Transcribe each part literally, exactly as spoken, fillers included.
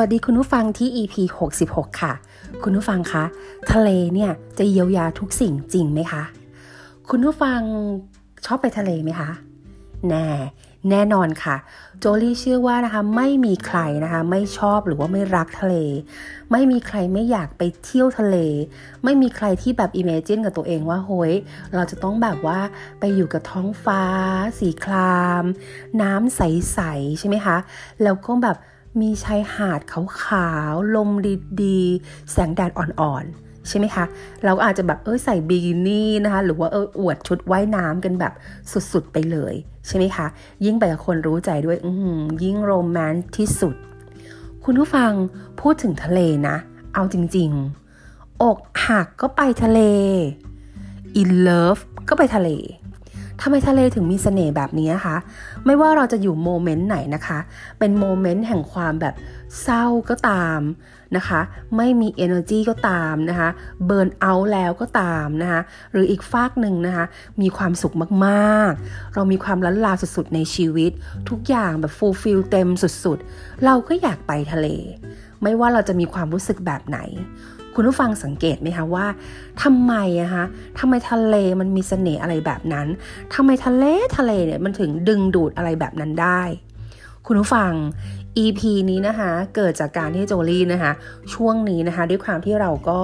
สวัสดีคุณผู้ฟังที่ อี พี หกสิบหกค่ะคุณผู้ฟังคะทะเลเนี่ยจะเยียวยาทุกสิ่งจริงไหมคะคุณผู้ฟังชอบไปทะเลไหมคะแน่แน่นอนค่ะโจลี่เชื่อว่านะคะไม่มีใครนะคะไม่ชอบหรือว่าไม่รักทะเลไม่มีใครไม่อยากไปเที่ยวทะเลไม่มีใครที่แบบอิเมจินกับตัวเองว่าโห้ยเราจะต้องแบบว่าไปอยู่กับท้องฟ้าสีครามน้ำใสๆใช่ไหมคะแล้วก็แบบมีชายหาดขาวๆลมดีๆแสงแดดอ่อนๆใช่ไหมคะเราอาจจะแบบเออใส่บิกินี่นะคะหรือว่าเอออวดชุดว่ายน้ำกันแบบสุดๆไปเลยใช่ไหมคะยิ่งไปกับคนรู้ใจด้วยอื้อหือยิ่งโรแมนติกที่สุดคุณผู้ฟังพูดถึงทะเลนะเอาจริงๆอกหักก็ไปทะเล in love ก็ไปทะเลทำไมทะเลถึงมีเสน่ห์แบบนี้นะคะไม่ว่าเราจะอยู่โมเมนต์ไหนนะคะเป็นโมเมนต์แห่งความแบบเศร้าก็ตามนะคะไม่มี energy ก็ตามนะคะเบิร์นเอาท์แล้วก็ตามนะคะหรืออีกฟากหนึ่งนะคะมีความสุขมากๆเรามีความล้นลาสุดๆในชีวิตทุกอย่างแบบ fulfill เต็มสุดๆเราก็อยากไปทะเลไม่ว่าเราจะมีความรู้สึกแบบไหนคุณผู้ฟังสังเกตไหมคะว่าทำไมอะคะทำไมทะเลมันมีเสน่ห์อะไรแบบนั้นทำไมทะเลทะเลเนี่ยมันถึงดึงดูดอะไรแบบนั้นได้คุณผู้ฟัง อี พี นี้นะคะเกิดจากการที่โจลี่นะคะช่วงนี้นะคะด้วยความที่เราก็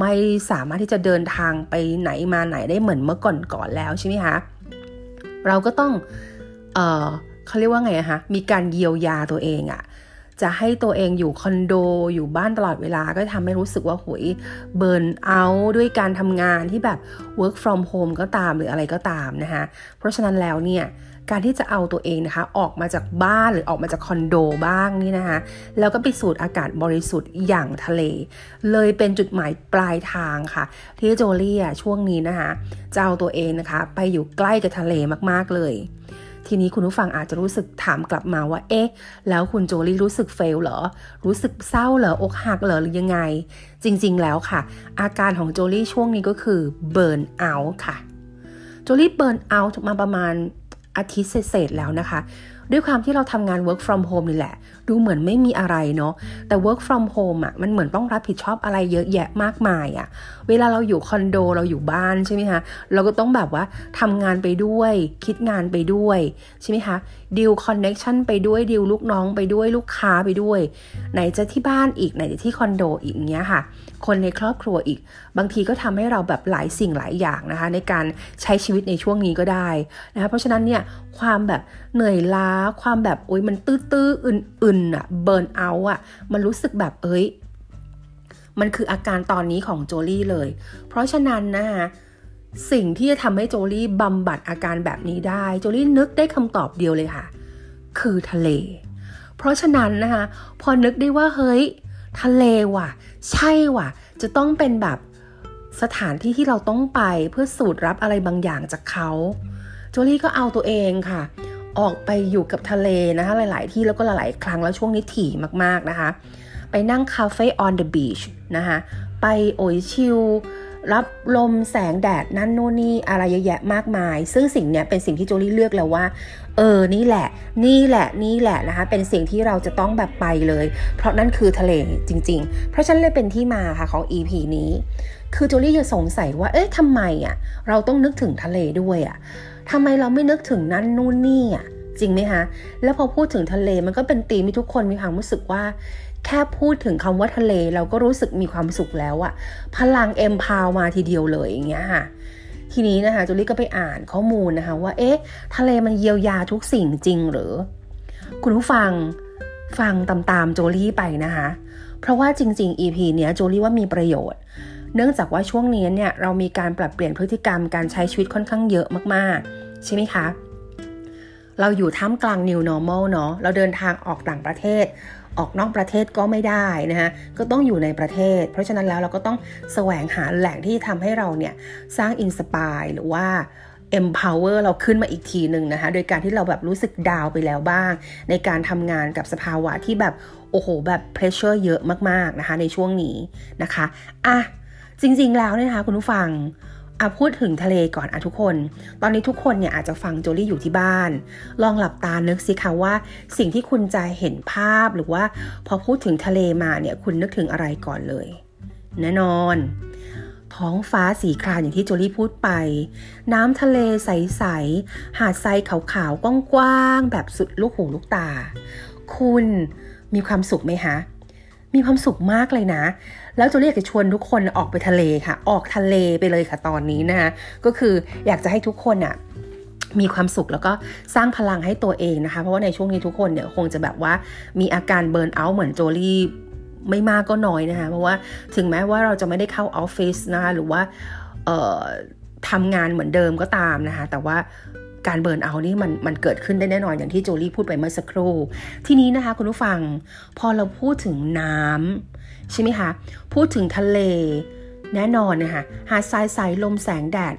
ไม่สามารถที่จะเดินทางไปไหนมาไหนได้เหมือนเมื่อก่อนก่อนแล้วใช่ไหมคะเราก็ต้องเอ่อเขาเรียกว่าไงอะคะมีการเยียวยาตัวเองอะจะให้ตัวเองอยู่คอนโดอยู่บ้านตลอดเวลาก็ทำให้รู้สึกว่าโหยเบิร์นเอาท์ด้วยการทำงานที่แบบ work from home ก็ตามหรืออะไรก็ตามนะคะเพราะฉะนั้นแล้วเนี่ยการที่จะเอาตัวเองนะคะออกมาจากบ้านหรือออกมาจากคอนโดบ้างนี่นะคะแล้วก็ไปสูดอากาศบริสุทธิ์อย่างทะเลเลยเป็นจุดหมายปลายทางค่ะที่โจลี่อ่ะช่วงนี้นะคะจะเอาตัวเองนะคะไปอยู่ใกล้กับทะเลมากๆเลยทีนี้คุณผู้ฟังอาจจะรู้สึกถามกลับมาว่าเอ๊ะแล้วคุณโจลี่รู้สึกเฟลเหรอรู้สึกเศร้าเหรออกหักเหรอหรือยังไงจริงๆแล้วค่ะอาการของโจลี่ช่วงนี้ก็คือเบิร์นเอาท์ค่ะโจลี่เบิร์นเอาท์มาประมาณอาทิตย์เศษๆแล้วนะคะด้วยความที่เราทำงาน work from home นี่แหละดูเหมือนไม่มีอะไรเนาะแต่ work from home อ่ะมันเหมือนต้องรับผิดชอบอะไรเยอะแยะมากมายอ่ะเวลาเราอยู่คอนโดเราอยู่บ้านใช่ไหมคะเราก็ต้องแบบว่าทำงานไปด้วยคิดงานไปด้วยใช่ไหมคะดิวคอนเนคชั่นไปด้วยดิวลูกน้องไปด้วยลูกค้าไปด้วยไหนจะที่บ้านอีกไหนจะที่คอนโดอีกเงี้ยค่ะคนในครอบครัวอีกบางทีก็ทำให้เราแบบหลายสิ่งหลายอย่างนะคะในการใช้ชีวิตในช่วงนี้ก็ได้นะคะเพราะฉะนั้นเนี่ยความแบบเหนื่อยล้าความแบบโอ๊ยมันตื้อๆอึนๆอ่ะเบิร์นเอาท์อ่ะมันรู้สึกแบบเอ้ยมันคืออาการตอนนี้ของโจลี่เลยเพราะฉะนั้นนะคะสิ่งที่จะทำให้โจลี่บำบัดอาการแบบนี้ได้โจลี่นึกได้คำตอบเดียวเลยค่ะคือทะเลเพราะฉะนั้นนะคะพอนึกได้ว่าเฮ้ยทะเลว่ะใช่ว่ะจะต้องเป็นแบบสถานที่ที่เราต้องไปเพื่อสูดรับอะไรบางอย่างจากเขาโจลี่ก็เอาตัวเองค่ะออกไปอยู่กับทะเลนะคะหลายๆที่แล้วก็หลายๆครั้งแล้วช่วงนี้ถี่มากๆนะคะไปนั่งคาเฟ่ on the beach นะคะไปโอยชิลรับลมแสงแดดนั่นนู่นนี่อะไรเยอะแยะมากมายซึ่งสิ่งเนี้ยเป็นสิ่งที่โจลี่เลือกแล้วว่าเออนี่แหละนี่แหละนี่แหละนะคะเป็นสิ่งที่เราจะต้องแบบไปเลยเพราะนั่นคือทะเลจริงๆเพราะฉะนั้นเลยเป็นที่มาค่ะของ อี พี นี้คือโจลี่จะสงสัยว่าเอ๊ะทำไมอ่ะเราต้องนึกถึงทะเลด้วยอ่ะทำไมเราไม่นึกถึงนั่นนู่นนี่อ่ะจริงไหมคะแล้วพอพูดถึงทะเลมันก็เป็นธีมที่ทุกคนมีความรู้สึกว่าแค่พูดถึงคำว่าทะเลเราก็รู้สึกมีความสุขแล้วอะพลัง empower มาทีเดียวเลยอย่างเงี้ยค่ะทีนี้นะคะโจลี่ก็ไปอ่านข้อมูลนะคะว่าเอ๊ะทะเลมันเยียวยาทุกสิ่งจริงหรือคุณผู้ฟังฟังตามๆโจลี่ไปนะคะเพราะว่าจริงๆ อี พี เนี้ยโจลี่ว่ามีประโยชน์ เนื่องจากว่าช่วงนี้เนี่ยเรามีการปรับเปลี่ยนพฤติกรรมการใช้ชีวิตค่อนข้างเยอะมากๆใช่ไหมคะเราอยู่ท่ามกลาง new normal เนาะเราเดินทางออกต่างประเทศออกนอกประเทศก็ไม่ได้นะคะก็ต้องอยู่ในประเทศเพราะฉะนั้นแล้วเราก็ต้องแสวงหาแหล่งที่ทำให้เราเนี่ยสร้าง inspire หรือว่า empower เราขึ้นมาอีกทีหนึ่งนะคะโดยการที่เราแบบรู้สึกดาวไปแล้วบ้างในการทำงานกับสภาวะที่แบบโอ้โหแบบเพรสเชอร์เยอะมากๆนะคะในช่วงนี้นะคะอ่ะจริงๆแล้วนะคะคุณผู้ฟังอ่ะพูดถึงทะเลก่อนอ่ะทุกคนตอนนี้ทุกคนเนี่ยอาจจะฟังโจลี่อยู่ที่บ้านลองหลับตานึกสิคะว่าสิ่งที่คุณจะเห็นภาพหรือว่าพอพูดถึงทะเลมาเนี่ยคุณนึกถึงอะไรก่อนเลยแน่นอนท้องฟ้าสีครามอย่างที่โจลี่พูดไปน้ำทะเลใสๆหาดทรายขาวๆกว้างๆแบบสุดลูกหูลูกตาคุณมีความสุขไหมคะมีความสุขมากเลยนะแล้วจะเรียกจะชวนทุกคนออกไปทะเลค่ะออกทะเลไปเลยค่ะตอนนี้นะคะก็คืออยากจะให้ทุกคนอ่ะมีความสุขแล้วก็สร้างพลังให้ตัวเองนะคะเพราะว่าในช่วงนี้ทุกคนเนี่ยคงจะแบบว่ามีอาการเบิร์นเอาท์เหมือนโจลี่ไม่มากก็น้อยนะคะเพราะว่าถึงแม้ว่าเราจะไม่ได้เข้าออฟฟิศนะคะหรือว่าเอ่อทำงานเหมือนเดิมก็ตามนะคะแต่ว่าการเบิร์นเอาท์นี่มันมันเกิดขึ้นได้แน่นอนอย่างที่โจลี่พูดไปเมื่อสักครู่ทีนี้นะคะคุณผู้ฟังพอเราพูดถึงน้ำใช่ไหมคะพูดถึงทะเลแน่นอนนะคะหาดทรายใสลมแสงแดด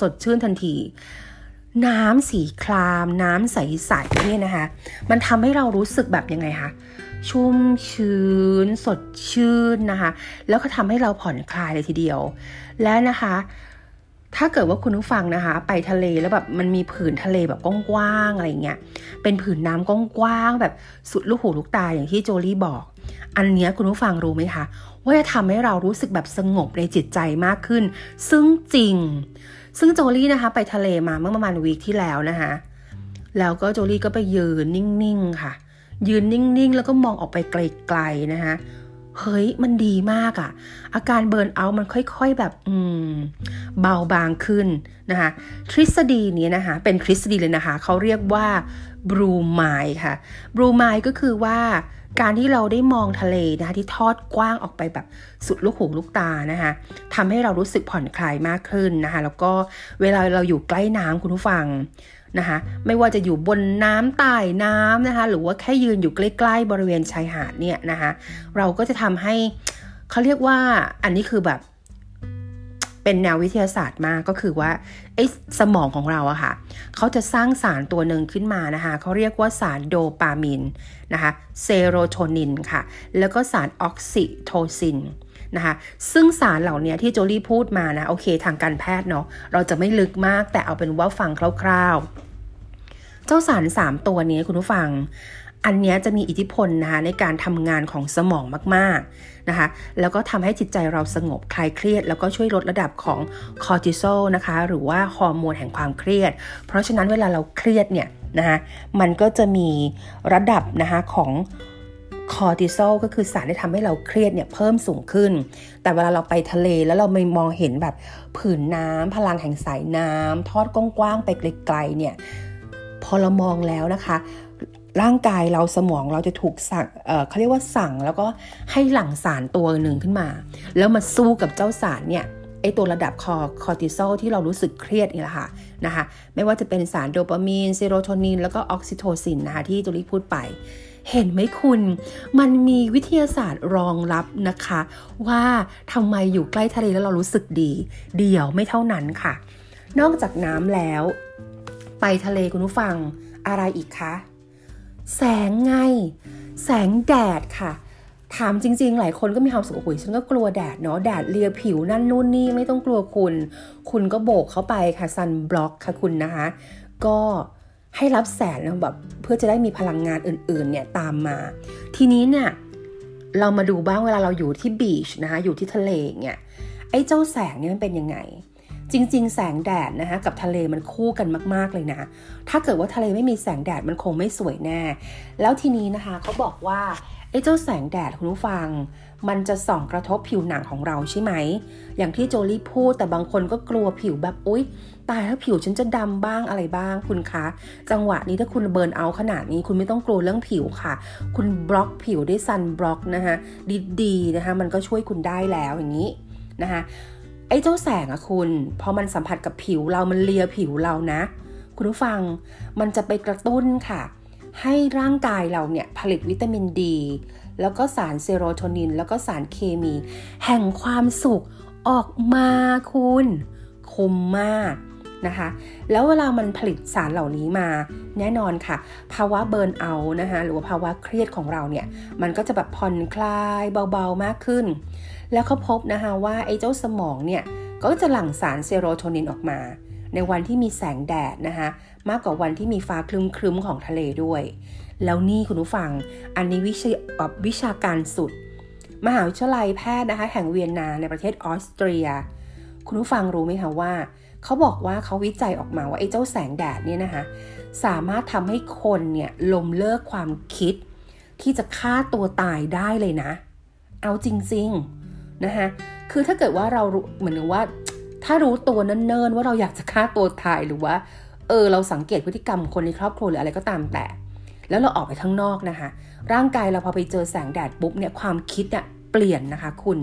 สดชื่นทันทีน้ำสีครามน้ำใสๆเนี่ยนะคะมันทำให้เรารู้สึกแบบยังไงคะชุ่มชื้นสดชื่นนะคะแล้วก็ทำให้เราผ่อนคลายเลยทีเดียวและนะคะถ้าเกิดว่าคุณผู้ฟังนะคะไปทะเลแล้วแบบมันมีผืนทะเลแบบกว้างๆอะไรเงี้ยเป็นผืนน้ำกว้างๆแบบสุดลูกหูลูกตาอย่างที่โจลี่บอกอันเนี้ยคุณผู้ฟังรู้ไหมคะว่าจะทำให้เรารู้สึกแบบสงบในจิตใจมากขึ้นซึ่งจริงซึ่งโจลี่นะคะไปทะเลมาเมื่อประมาณวีคที่แล้วนะคะแล้วก็โจลี่ก็ไปยืนนิ่งๆค่ะยืนนิ่งๆแล้วก็มองออกไปไกลๆนะคะเฮ้ยมันดีมากอ่ะอาการเบิร์นเอาท์มันค่อยๆแบบอืมเบาบางขึ้นนะคะทฤษฎีนี้นะคะเป็นทฤษฎีเลยนะคะเขาเรียกว่าบลูไมล์ค่ะบลูไมล์ก็คือว่าการที่เราได้มองทะเลนะคะที่ทอดกว้างออกไปแบบสุดลูกหูลูกตานะคะทำให้เรารู้สึกผ่อนคลายมากขึ้นนะคะแล้วก็เวลาเราอยู่ใกล้น้ำคุณผู้ฟังนะคะไม่ว่าจะอยู่บนน้ำใต้น้ำนะคะหรือว่าแค่ยืนอยู่ใกล้ๆบริเวณชายหาดเนี่ยนะคะเราก็จะทำให้เขาเรียกว่าอันนี้คือแบบเป็นแนววิทยาศาสตร์มากก็คือว่าไอ้สมองของเราอะค่ะเขาจะสร้างสารตัวหนึ่งขึ้นมานะคะเขาเรียกว่าสารโดปามินนะคะเซโรโทนินค่ะแล้วก็สารออกซิโทซินนะคะซึ่งสารเหล่านี้ที่โจลี่พูดมานะโอเคทางการแพทย์เนาะเราจะไม่ลึกมากแต่เอาเป็นว่าฟังคร่าวๆเจ้าสารสามตัวนี้คุณผู้ฟังอันนี้จะมีอิทธิพลนะคะในการทำงานของสมองมากๆนะคะแล้วก็ทำให้จิตใจเราสงบคลายเครียดแล้วก็ช่วยลดระดับของคอร์ติซอลนะคะหรือว่าฮอร์โมนแห่งความเครียดเพราะฉะนั้นเวลาเราเครียดเนี่ยนะคะมันก็จะมีระดับนะคะของคอร์ติซอลก็คือสารที่ทำให้เราเครียดเนี่ยเพิ่มสูงขึ้นแต่เวลาเราไปทะเลแล้วเราไม่มองเห็นแบบผืนน้ำพลังแห่งสายน้ำทอดกว้างๆไปไกลๆเนี่ยพอเรามองแล้วนะคะร่างกายเราสมองเราจะถูกสั่ง เอ่อ เขาเรียกว่าสั่งแล้วก็ให้หลั่งสารตัวหนึ่งขึ้นมาแล้วมาสู้กับเจ้าสารเนี่ยไอตัวระดับคอคอร์ติซอลที่เรารู้สึกเครียดนี่แหละค่ะนะคะไม่ว่าจะเป็นสารโดปามีนเซโรโทนินแล้วก็ออกซิโทซินนะคะที่โจลี่พูดไปเห็นไหมคุณมันมีวิทยาศาสตร์รองรับนะคะว่าทำไมอยู่ใกล้ทะเลแล้วเรารู้สึกดีเดี่ยวไม่เท่านั้นค่ะนอกจากน้ำแล้วไปทะเลคุณผู้ฟังอะไรอีกคะแสงไงแสงแดดค่ะถามจริงๆหลายคนก็มีความสุขโอ้ยฉันก็กลัวแดดเนาะแดดเลียผิวนั่นนู่นนี่ไม่ต้องกลัวคุณคุณก็โบกเข้าไปค่ะซันบล็อกค่ะคุณนะคะก็ให้รับแสงนะแบบเพื่อจะได้มีพลังงานอื่นๆเนี่ยตามมาทีนี้เนี่ยเรามาดูบ้างเวลาเราอยู่ที่บีชนะคะอยู่ที่ทะเลเนี่ยไอ้เจ้าแสงเนี่ยมันเป็นยังไงจริงๆแสงแดดนะคะกับทะเลมันคู่กันมากๆเลยนะถ้าเกิดว่าทะเลไม่มีแสงแดดมันคงไม่สวยแน่แล้วทีนี้นะคะเขาบอกว่าไอ้เจ้าแสงแดดคุณผู้ฟังมันจะส่องกระทบผิวหนังของเราใช่ไหมอย่างที่โจลี่พูดแต่บางคนก็กลัวผิวแบบอุ๊ยตายแล้วผิวฉันจะดำบ้างอะไรบ้างคุณคะจังหวะนี้ถ้าคุณเบิร์นเอาขนาดนี้คุณไม่ต้องกลัวเรื่องผิวค่ะคุณบล็อกผิวด้วยซันบล็อกนะคะดีๆนะคะมันก็ช่วยคุณได้แล้วอย่างนี้ นะคะไอ้เจ้าแสงอะคุณพอมันสัมผัสกับผิวเรามันเลียผิวเรานะคุณผู้ฟังมันจะไปกระตุ้นค่ะให้ร่างกายเราเนี่ยผลิตวิตามินดีแล้วก็สารเซโรโทนินแล้วก็สารเคมีแห่งความสุขออกมาคุณคมมากนะคะแล้วเวลามันผลิตสารเหล่านี้มาแน่นอนค่ะภาวะเบิร์นเอาท์นะคะหรือว่าภาวะเครียดของเราเนี่ยมันก็จะแบบผ่อนคลายเบาๆมากขึ้นแล้วเขาพบนะคะว่าไอ้เจ้าสมองเนี่ยก็จะหลั่งสารเซโรโทนินออกมาในวันที่มีแสงแดดนะคะมากกว่าวันที่มีฟ้าครึ้มๆของทะเลด้วยแล้วนี่คุณผู้ฟังอันนี้วิชาวิชาการสุดมหาวิทยาลัยแพทย์นะคะแห่งเวียนนาในประเทศออสเตรียคุณผู้ฟังรู้ไหมคะว่าเขาบอกว่าเขาวิจัยออกมาว่าไอ้เจ้าแสงแดดเนี่ยนะคะสามารถทำให้คนเนี่ยล้มเลิกความคิดที่จะฆ่าตัวตายได้เลยนะเอาจริงๆนะคะคือถ้าเกิดว่าเราเหมือนว่าถ้ารู้ตัวเนิ่นๆว่าเราอยากจะฆ่าตัวตายหรือว่าเออเราสังเกตพฤติกรรมคนในครอบครัวหรืออะไรก็ตามแต่แล้วเราออกไปข้างนอกนะคะร่างกายเราพอไปเจอแสงแดดปุ๊บเนี่ยความคิดเนี่ยเปลี่ยนนะคะคุณ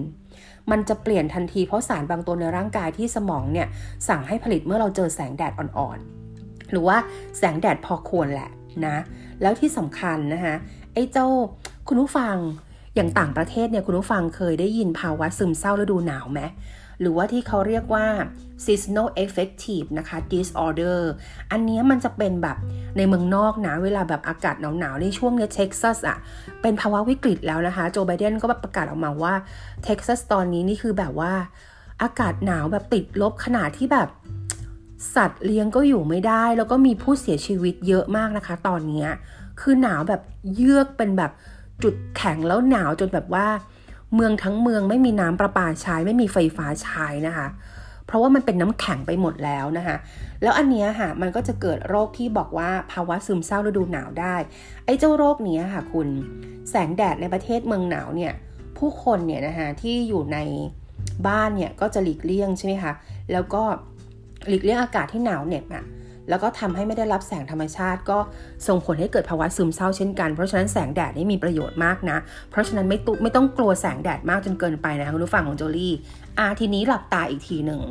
มันจะเปลี่ยนทันทีเพราะสารบางตัวในร่างกายที่สมองเนี่ยสั่งให้ผลิตเมื่อเราเจอแสงแดดอ่อนๆหรือว่าแสงแดดพอควรแหละนะแล้วที่สำคัญนะคะไอ้เจ้าคุณผู้ฟังอย่างต่างประเทศเนี่ยคุณผู้ฟังเคยได้ยินภาวะซึมเศร้าฤดูหนาวไหมหรือว่าที่เขาเรียกว่า seasonal affective นะคะ disorder อันนี้มันจะเป็นแบบในเมืองนอกนะเวลาแบบอากาศหนาวๆในช่วงเนี้ยเท็กซัสอ่ะเป็นภาวะวิกฤตแล้วนะคะโจไบเดนก็ประกาศออกมาว่าเท็กซัสตอนนี้นี่คือแบบว่าอากาศหนาวแบบติดลบขนาดที่แบบสัตว์เลี้ยงก็อยู่ไม่ได้แล้วก็มีผู้เสียชีวิตเยอะมากนะคะตอนนี้คือหนาวแบบเยือกเป็นแบบจุดแข็งแล้วหนาวจนแบบว่าเมืองทั้งเมืองไม่มีน้ำประปาใช้ไม่มีไฟฟ้าใช้นะคะเพราะว่ามันเป็นน้ำแข็งไปหมดแล้วนะคะแล้วอันเนี้ยค่ะมันก็จะเกิดโรคที่บอกว่าภาวะซึมเศร้าฤดูหนาวได้ไอ้เจ้าโรคนี้ค่ะคุณแสงแดดในประเทศเมืองหนาวเนี่ยผู้คนเนี่ยนะคะที่อยู่ในบ้านเนี่ยก็จะหลีกเลี่ยงใช่ไหมคะแล้วก็หลีกเลี่ยงอากาศที่หนาวเหน็บอ่ะแล้วก็ทำให้ไม่ได้รับแสงธรรมชาติก็ส่งผลให้เกิดภาวะซึมเศร้าเช่นกันเพราะฉะนั้นแสงแดดนี่มีประโยชน์มากนะเพราะฉะนั้นไม่ตุไม่ต้องกลัวแสงแดดมากจนเกินไปนะคะคุณผู้ฟังของโจลี่อ่ะทีนี้หลับตาอีกทีหนึ่ง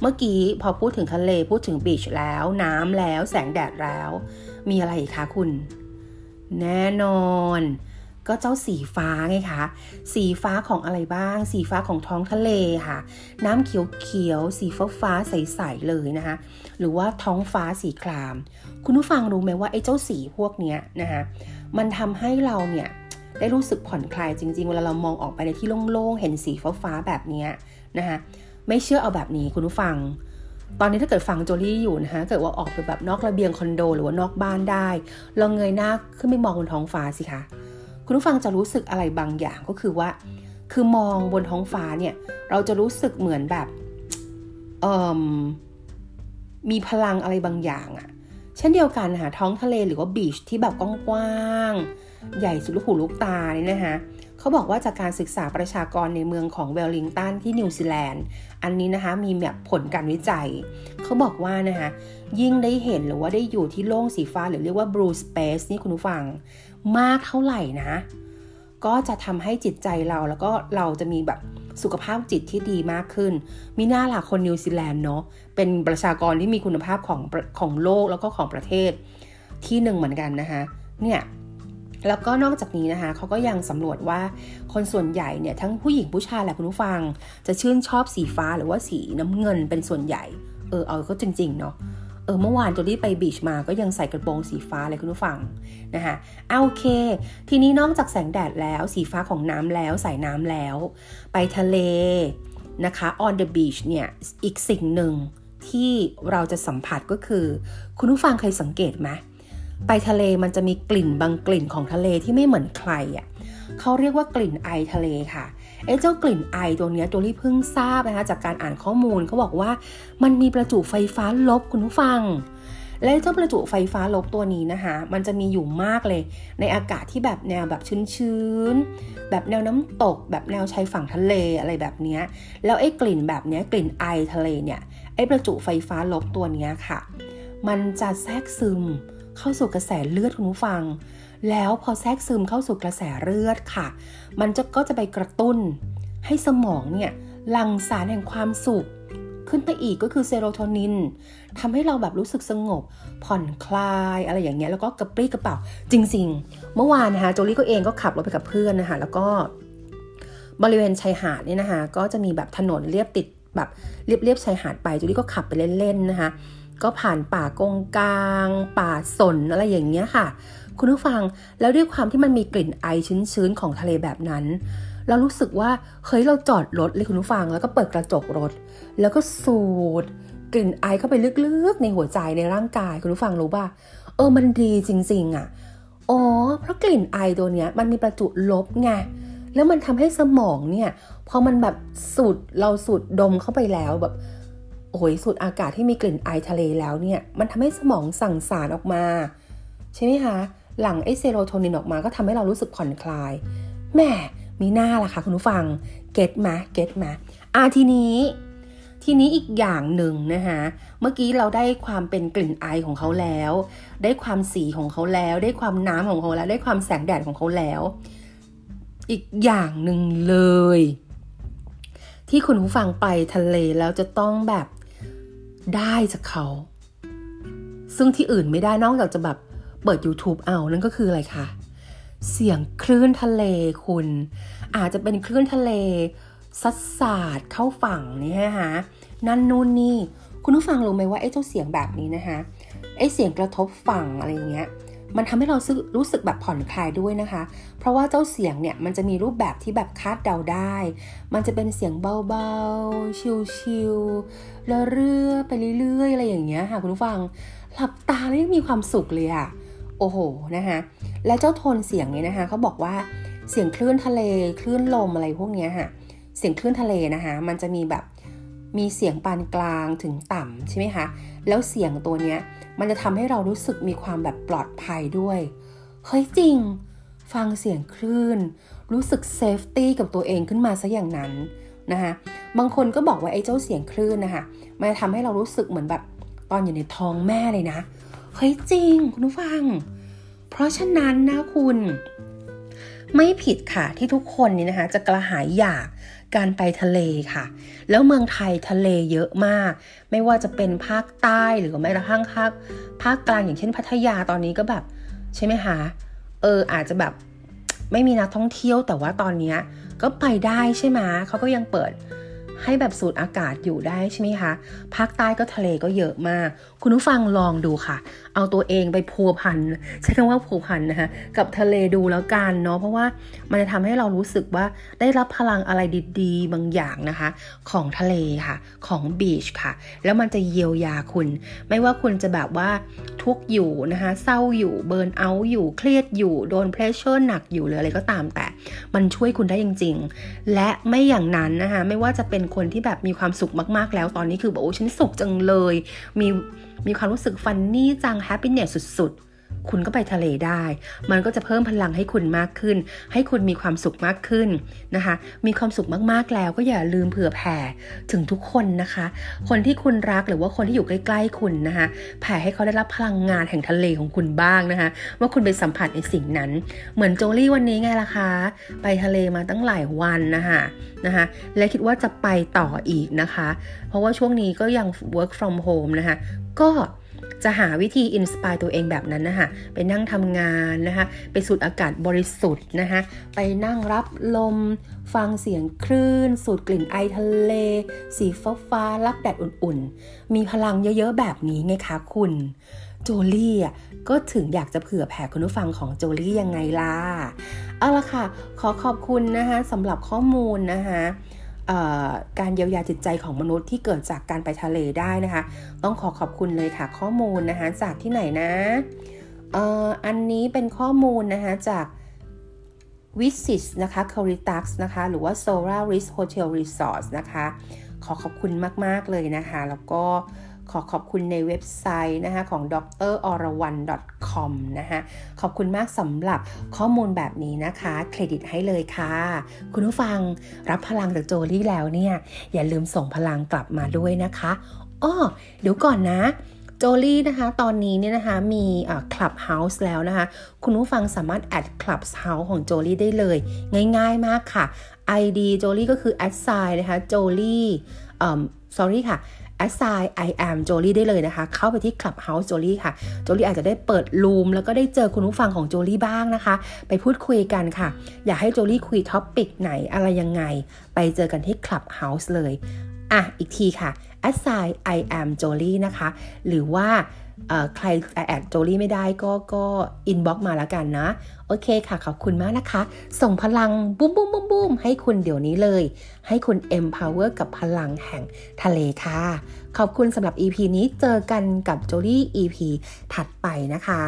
เมื่อกี้พอพูดถึงทะเลพูดถึงบีชแล้วน้ำแล้วแสงแดดแล้วมีอะไรอีกคะคุณแน่นอนก็เจ้าสีฟ้าไงคะสีฟ้าของอะไรบ้างสีฟ้าของท้องทะเลค่ะน้ำเขียวๆสีฟ้าๆใสๆเลยนะคะหรือว่าท้องฟ้าสีครามคุณผู้ฟังรู้ไหมว่าไอ้เจ้าสีพวกเนี้ยนะคะมันทำให้เราเนี่ยได้รู้สึกผ่อนคลายจริงๆเวลาเรามองออกไปในที่โล่งๆเห็นสีฟ้าๆแบบเนี้ยนะคะไม่เชื่อเอาแบบนี้คุณผู้ฟังตอนนี้ถ้าเกิดฟังโจลี่อยู่นะคะเกิดว่าออกไปแบบนอกระเบียงคอนโดหรือว่านอกบ้านได้ลองเงยหน้าขึ้นไปมองบนท้องฟ้าสิคะคุณผู้ฟังจะรู้สึกอะไรบางอย่างก็คือว่าคือมองบนท้องฟ้าเนี่ยเราจะรู้สึกเหมือนแบบเอ่อมีพลังอะไรบางอย่างอ่ะเช่นเดียวกันนะคะท้องทะเลหรือว่าบีชที่แบบกว้างๆใหญ่สุดลูกหูลูกตาเนี่ยนะคะเขาบอกว่าจากการศึกษาประชากรในเมืองของเวลลิงตันที่นิวซีแลนด์อันนี้นะคะมีแบบผลการวิจัยเขาบอกว่านะคะยิ่งได้เห็นหรือว่าได้อยู่ที่โล่งสีฟ้าหรือเรียกว่า blue space นี่คุณผู้ฟังมากเท่าไหร่นะก็จะทำให้จิตใจเราแล้วก็เราจะมีแบบสุขภาพจิตที่ดีมากขึ้นมีหน้าหลักคนนิวซีแลนด์เนาะเป็นประชากรที่มีคุณภาพของของโลกแล้วก็ของประเทศที่หนึ่งเหมือนกันนะคะเนี่ยแล้วก็นอกจากนี้นะคะเขาก็ยังสำรวจว่าคนส่วนใหญ่เนี่ยทั้งผู้หญิงผู้ชายแหละคุณผู้ฟังจะชื่นชอบสีฟ้าหรือว่าสีน้ำเงินเป็นส่วนใหญ่เออเอาก็จริงๆเนาะเออเมื่อวานตัวที่ไปบีชมาก็ยังใส่กระโปรงสีฟ้าเลยคุณผู้ฟังนะคะเอาโอเคทีนี้นอกจากแสงแดดแล้วสีฟ้าของน้ำแล้วสายน้ำแล้วไปทะเลนะคะ on the beach เนี่ยอีกสิ่งหนึ่งที่เราจะสัมผัสก็คือคุณผู้ฟังเคยสังเกตไหมไปทะเลมันจะมีกลิ่นบางกลิ่นของทะเลที่ไม่เหมือนใครอ่ะเขาเรียกว่ากลิ่นไอทะเลค่ะไอ้เจ้ากลิ่นไอตัวเนี้ยตัวที่เพิ่งทราบนะคะจากการอ่านข้อมูลเขาบอกว่ามันมีประจุไฟฟ้าลบคุณผู้ฟังและเจ้าประจุไฟฟ้าลบตัวนี้นะคะมันจะมีอยู่มากเลยในอากาศที่แบบแนวแบบชื้นๆแบบแนวน้ำตกแบบแนวชายฝั่งทะเลอะไรแบบเนี้ยแล้วไอ้กลิ่นแบบเนี้ยกลิ่นไอทะเลเนี่ยไอ้ประจุไฟฟ้าลบตัวเนี้ยค่ะมันจะแทรกซึมเข้าสู่กระแสเลือดคุณผู้ฟังแล้วพอแทรกซึมเข้าสู่กระแสเลือดค่ะมันจะก็จะไปกระตุ้นให้สมองเนี่ย หลั่งสารแห่งความสุขขึ้นไปอีกก็คือเซโรโทนินทำให้เราแบบรู้สึกสงบผ่อนคลายอะไรอย่างเงี้ยแล้วก็กระปรี้กระเปร่าจริงๆเมื่อวานนะคะโจลี่ก็เองก็ขับรถไปกับเพื่อนนะคะแล้วก็บริเวณชายหาดเนี่ยนะคะก็จะมีแบบถนนเรียบติดแบบเรียบๆชายหาดไปโจลี่ก็ขับไปเล่นๆนะคะก็ผ่านป่ากงกางป่าสนอะไรอย่างเงี้ยค่ะคุณผู้ฟังแล้วด้วยความที่มันมีกลิ่นไอชื้นๆของทะเลแบบนั้นเรารู้สึกว่าเฮ้ยเราจอดรถเลยคุณผู้ฟังแล้วก็เปิดกระจกรถแล้วก็สูดกลิ่นไอเข้าไปลึกๆในหัวใจในร่างกายคุณผู้ฟังรู้ป่ะเออมันดีจริงๆอ่ะอ๋อเพราะกลิ่นไอตัวเนี้ยมันมีประจุลบไงแล้วมันทำให้สมองเนี่ยพอมันแบบสูดเราสูดดมเข้าไปแล้วแบบโอ้ยสูดอากาศที่มีกลิ่นไอทะเลแล้วเนี่ยมันทำให้สมองสั่งสารออกมาใช่ไหมคะหลังไอเซโรโทนินออกมาก็ทำให้เรารู้สึกผ่อนคลายแหมมีหน้าล่ะค่ะคุณผู้ฟังเก็ทมาเก็ทมาอ่ะทีนี้ทีนี้อีกอย่างหนึ่งนะคะเมื่อกี้เราได้ความเป็นกลิ่นไอของเขาแล้วได้ความสีของเขาแล้วได้ความน้ำของเขาแล้วได้ความแสงแดดของเขาแล้วอีกอย่างหนึ่งเลยที่คุณผู้ฟังไปทะเลแล้วจะต้องแบบได้จากเขาซึ่งที่อื่นไม่ได้นอกจากจะแบบเปิด YouTube เอานั่นก็คืออะไรคะเสียงคลื่นทะเลคุณอาจจะเป็นคลื่นทะเลซัดสาดเข้าฝั่งนี่ฮะนั่นนู่นนี่คุณผู้ฟังรู้ไหมว่าไอ้เจ้าเสียงแบบนี้นะคะไอ้เสียงกระทบฝั่งอะไรเงี้ยมันทำให้เรารู้สึกแบบผ่อนคลายด้วยนะคะเพราะว่าเจ้าเสียงเนี่ยมันจะมีรูปแบบที่แบบคาดเดาได้มันจะเป็นเสียงเบาๆชิลๆเรื่อยๆไปเรื่อยๆอะไรอย่างเงี้ยค่ะคุณผู้ฟังหลับตาแล้วยังมีความสุขเลยอะโอ้โหนะคะและเจ้าโทนเสียงนี้นะคะเขาบอกว่าเสียงคลื่นทะเลคลื่นลมอะไรพวกนี้ค่ะเสียงคลื่นทะเลนะคะมันจะมีแบบมีเสียงปานกลางถึงต่ำใช่ไหมคะแล้วเสียงตัวเนี้ยมันจะทำให้เรารู้สึกมีความแบบปลอดภัยด้วยเฮ้ยจริงฟังเสียงคลื่นรู้สึกเซฟตี้กับตัวเองขึ้นมาซะอย่างนั้นนะคะบางคนก็บอกว่าไอ้เจ้าเสียงคลื่นนะคะมันจะทำให้เรารู้สึกเหมือนแบบตอนอยู่ในท้องแม่เลยนะเฮ้ยจริงคุณผู้ฟังเพราะฉะนั้นนะคุณไม่ผิดค่ะที่ทุกคนนี่นะคะจะกระหายอยากการไปทะเลค่ะแล้วเมืองไทยทะเลเยอะมากไม่ว่าจะเป็นภาคใต้หรือแม้กระทั่งภาคภาคกลางอย่างเช่นพัทยาตอนนี้ก็แบบใช่ไหมคะเอออาจจะแบบไม่มีนักท่องเที่ยวแต่ว่าตอนนี้ก็ไปได้ใช่ไหมเขาก็ยังเปิดให้แบบสูดอากาศอยู่ได้ใช่ไหมคะภาคใต้ก็ทะเลก็เยอะมากคุณผู้ฟังลองดูค่ะเอาตัวเองไปพัวพันใช้คำว่าพัวพันนะคะกับทะเลดูแล้วกันเนาะเพราะว่ามันจะทำให้เรารู้สึกว่าได้รับพลังอะไรดีๆบางอย่างนะคะของทะเลค่ะของบีชค่ะแล้วมันจะเยียวยาคุณไม่ว่าคุณจะแบบว่าทุกข์อยู่นะคะเศร้าอยู่เบิร์นเอาท์อยู่เครียดอยู่โดนเพรสเชอร์หนักอยู่หรืออะไรก็ตามแต่มันช่วยคุณได้จริงๆและไม่อย่างนั้นนะคะไม่ว่าจะเป็นคนที่แบบมีความสุขมากๆแล้วตอนนี้คือแบบโอ้ฉันสุขจังเลยมีมีความรู้สึกฟันนี่จังแฮปปี้เนสสุดๆคุณก็ไปทะเลได้มันก็จะเพิ่มพลังให้คุณมากขึ้นให้คุณมีความสุขมากขึ้นนะคะมีความสุขมากๆแล้วก็อย่าลืมเผื่อแผ่ถึงทุกคนนะคะคนที่คุณรักหรือว่าคนที่อยู่ใกล้ๆคุณนะคะแผ่ให้เขาได้รับพลังงานแห่งทะเลของคุณบ้างนะคะว่าคุณไปสัมผัสในสิ่งนั้นเหมือนโจลี่วันนี้ไงล่ะคะไปทะเลมาตั้งหลายวันนะคะนะคะและคิดว่าจะไปต่ออีกนะคะเพราะว่าช่วงนี้ก็ยัง work from home นะคะก็จะหาวิธีอินสปายตัวเองแบบนั้นนะคะไปนั่งทำงานนะคะไปสูดอากาศบริสุทธิ์นะคะไปนั่งรับลมฟังเสียงคลื่นสูดกลิ่นไอทะเลสีฟ้าฟ้ารับแดดอุ่นๆมีพลังเยอะๆแบบนี้ไงคะคุณโจลี่อ่ะก็ถึงอยากจะเผื่อแผ่คุณผู้ฟังของโจลี่ยังไงล่ะเอาล่ะค่ะขอขอบคุณนะคะสำหรับข้อมูลนะคะการเยียวยาจิตใจของมนุษย์ที่เกิดจากการไปทะเลได้นะคะต้องขอขอบคุณเลยค่ะข้อมูลนะคะจากที่ไหนนะเอ่ออันนี้เป็นข้อมูลนะคะจากVisit นะคะ Coritax นะคะหรือว่า Solaris Hotel Resorts นะคะขอขอบคุณมากๆเลยนะคะแล้วก็ขอขอบคุณในเว็บไซต์นะคะของ ดรอรวรรณ ดอท คอม นะคะขอบคุณมากสำหรับข้อมูลแบบนี้นะคะเครดิตให้เลยค่ะคุณผู้ฟังรับพลังจากโจลี่แล้วเนี่ยอย่าลืมส่งพลังกลับมาด้วยนะคะอ้อเดี๋ยวก่อนนะโจ จลี่นะคะตอนนี้เนี่ยนะคะมีคลับเฮาส์แล้วนะคะคุณผู้ฟังสามารถแอดคลับเฮาส์ของโจลี่ได้เลยง่ายๆมากค่ะ ไอ ดี โจลี่ก็คือ แอท ไซน์ นะคะโจลี่เอ่อ sorry ค่ะassign I am Jolie ได้เลยนะคะเข้าไปที่ Clubhouse Jolie ค่ะ Jolie อาจจะได้เปิดรูมแล้วก็ได้เจอคุณผู้ฟังของ Jolie บ้างนะคะไปพูดคุยกันค่ะอยากให้ Jolie คุยท็อปปิกไหนอะไรยังไงไปเจอกันที่ Clubhouse เลยอ่ะอีกทีค่ะ assign I am Jolie นะคะหรือว่าใครแอด Jolie ไม่ได้ก็ก็ inbox มาแล้วกันนะโอเคค่ะขอบคุณมากนะคะส่งพลังบุ้มบุ้มบุ้มบุ้มให้คุณเดี๋ยวนี้เลยให้คุณ empower กับพลังแห่งทะเลค่ะขอบคุณสำหรับ อี พี นี้เจอกันกับ Jolie อี พี ถัดไปนะคะ